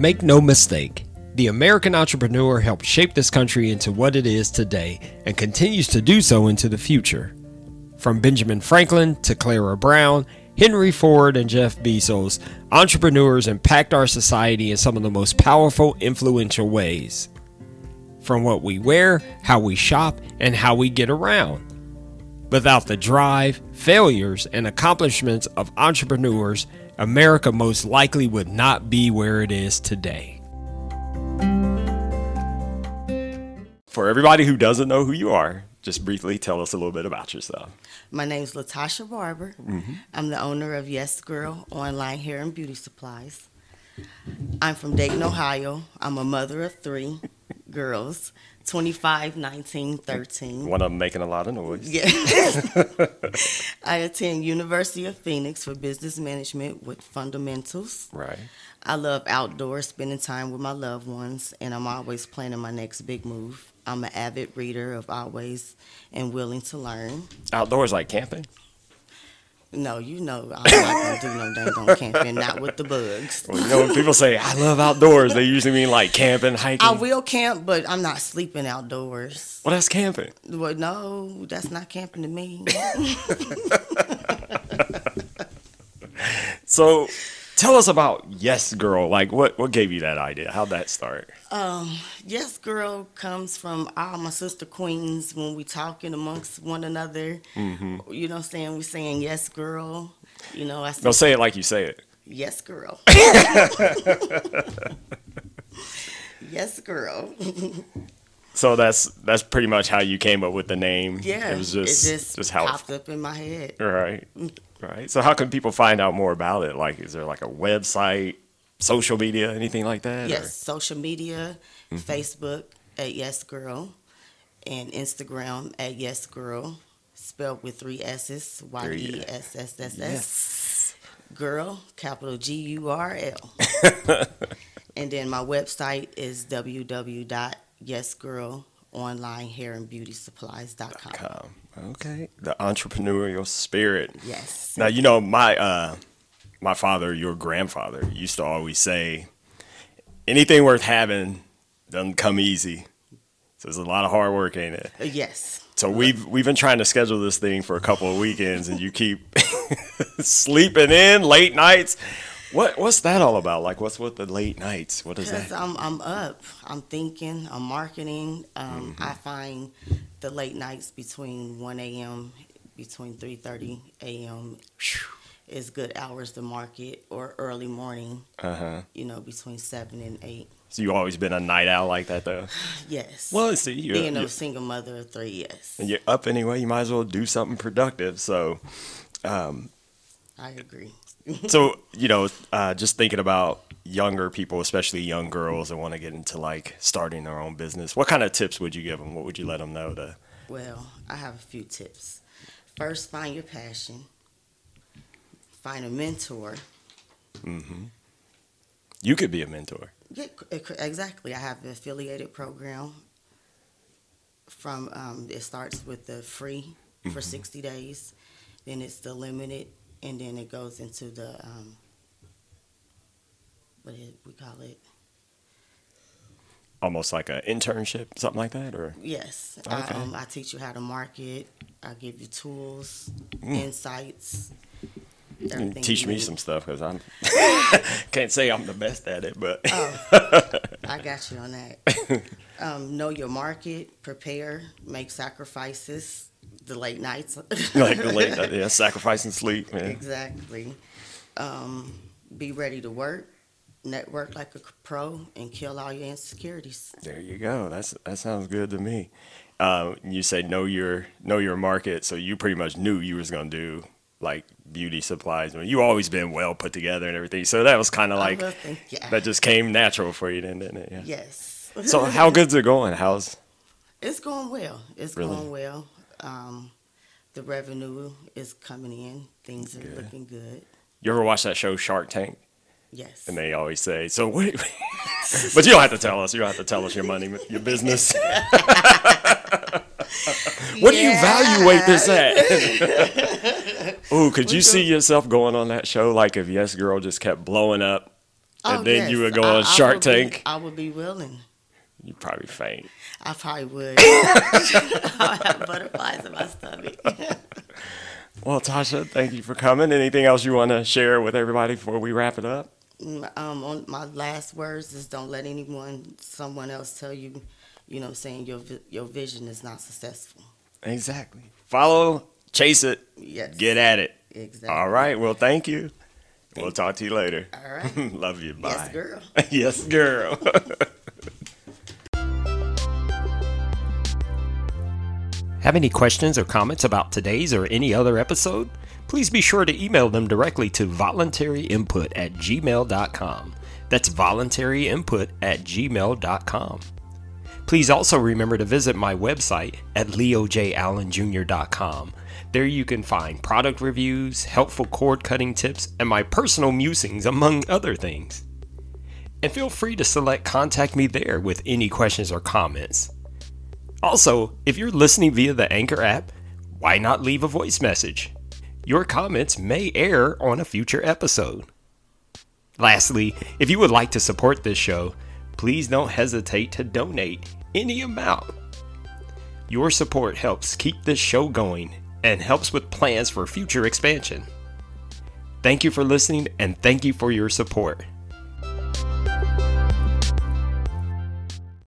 Make no mistake, the American entrepreneur helped shape this country into what it is today and continues to do so into the future. From Benjamin Franklin to Clara Brown, Henry Ford, and Jeff Bezos, entrepreneurs impact our society in some of the most powerful, influential ways. From what we wear, how we shop, and how we get around. Without the drive, failures, and accomplishments of entrepreneurs, America most likely would not be where it is today. For everybody who doesn't know who you are, just briefly tell us a little bit about yourself. My name is Latasha Barber. I'm the owner of Yesss Gurl Online Hair and Beauty Supplies. I'm from Dayton, Ohio. I'm a mother of three girls, 25, 19, 13. One of them making a lot of noise. Yeah. I attend University of Phoenix for business management with fundamentals. Right. I love outdoors, spending time with my loved ones, and I'm always planning my next big move. I'm an avid reader of always and willing to learn. Outdoors like camping? No, you know I'm not going to do no dang on camping, not with the bugs. Well, you know, when people say, I love outdoors, they usually mean like camping, hiking. I will camp, but I'm not sleeping outdoors. Well, that's camping. Well, no, that's not camping to me. So tell us about Yesss Gurl. Like, what gave you that idea? How'd that start? Yesss Gurl comes from all my sister queens when we talking amongst one another. You know what I'm saying? We're saying Yesss Gurl. You know, I say, no, say it like you say it. Yesss Gurl. Yesss Gurl. So that's pretty much how you came up with the name. Yeah, it was just how popped up in my head. Right, right. So how can people find out more about it? Like, is there like a website, social media, anything like that? Yes, social media, Facebook at Yesss Gurl, and Instagram at Yesss Gurl, spelled with three S's, YESSSS, Girl, capital GURL. And then my website is www.yessgirlonlinehairandbeautysupplies.com. Okay. The entrepreneurial spirit. Yes. Now, you know, my father, your grandfather, used to always say, anything worth having doesn't come easy. So there's a lot of hard work, ain't it? Yes. So we've been trying to schedule this thing for a couple of weekends, and you keep sleeping in late nights. What's that all about? Like, what's with the late nights? What is that? Because I'm up. I'm thinking. I'm marketing. I find the late nights between 1 a.m., between 3:30 a.m. is good hours to market, or early morning, you know, between 7 and 8. So you've always been a night owl like that, though? Yes. Well, see, being a single mother of three, yes. And you're up anyway. You might as well do something productive. So I agree. So, you know, just thinking about younger people, especially young girls that want to get into like starting their own business, what kind of tips would you give them? What would you let them know? Well, I have a few tips. First, find your passion. Find a mentor. You could be a mentor. Yeah, exactly. I have an affiliated program. From it starts with the free for 60 days. Then it's the limited. And then it goes into the, what did we call it? Almost like an internship, something like that? Or yes. Okay. I teach you how to market. I give you tools, insights. Teach me some stuff because I can't say I'm the best at it, but. I got you on that. Know your market, prepare, make sacrifices. The late nights. Sacrificing sleep. Yeah. Exactly. Be ready to work, network like a pro, and kill all your insecurities. There you go. That sounds good to me. you say know your market, so you pretty much knew you was gonna do like beauty supplies. I mean, you always been well put together and everything, so that was kind of like that just came natural for you, then, didn't it? Yeah. Yes. So how good's it going? It's going well. It's going well. The revenue is coming in. Things are looking good. You ever watch that show Shark Tank? Yes. And they always say, so what? But you don't have to tell us. You don't have to tell us your money, your business. What do you evaluate this at? Oh, could you see yourself going on that show? Like if Yesss Gurl just kept blowing up and then you would go on Shark Tank? I would be willing. You'd probably faint. I probably would. I have butterflies in my stomach. Well, Tasha, thank you for coming. Anything else you want to share with everybody before we wrap it up? On my last words is don't let someone else tell you, you know, saying your vision is not successful. Exactly. Follow, chase it, get at it. Exactly. All right. Well, thank you. We'll talk to you later. All right. Love you. Bye. Yesss Gurl. Yesss Gurl. Have any questions or comments about today's or any other episode? Please be sure to email them directly to voluntaryinput@gmail.com. That's voluntaryinput@gmail.com. Please also remember to visit my website at leojallenjr.com. There you can find product reviews, helpful cord cutting tips, and my personal musings, among other things. And feel free to select Contact Me there with any questions or comments. Also, if you're listening via the Anchor app, why not leave a voice message? Your comments may air on a future episode. Lastly, if you would like to support this show, please don't hesitate to donate any amount. Your support helps keep this show going and helps with plans for future expansion. Thank you for listening and thank you for your support.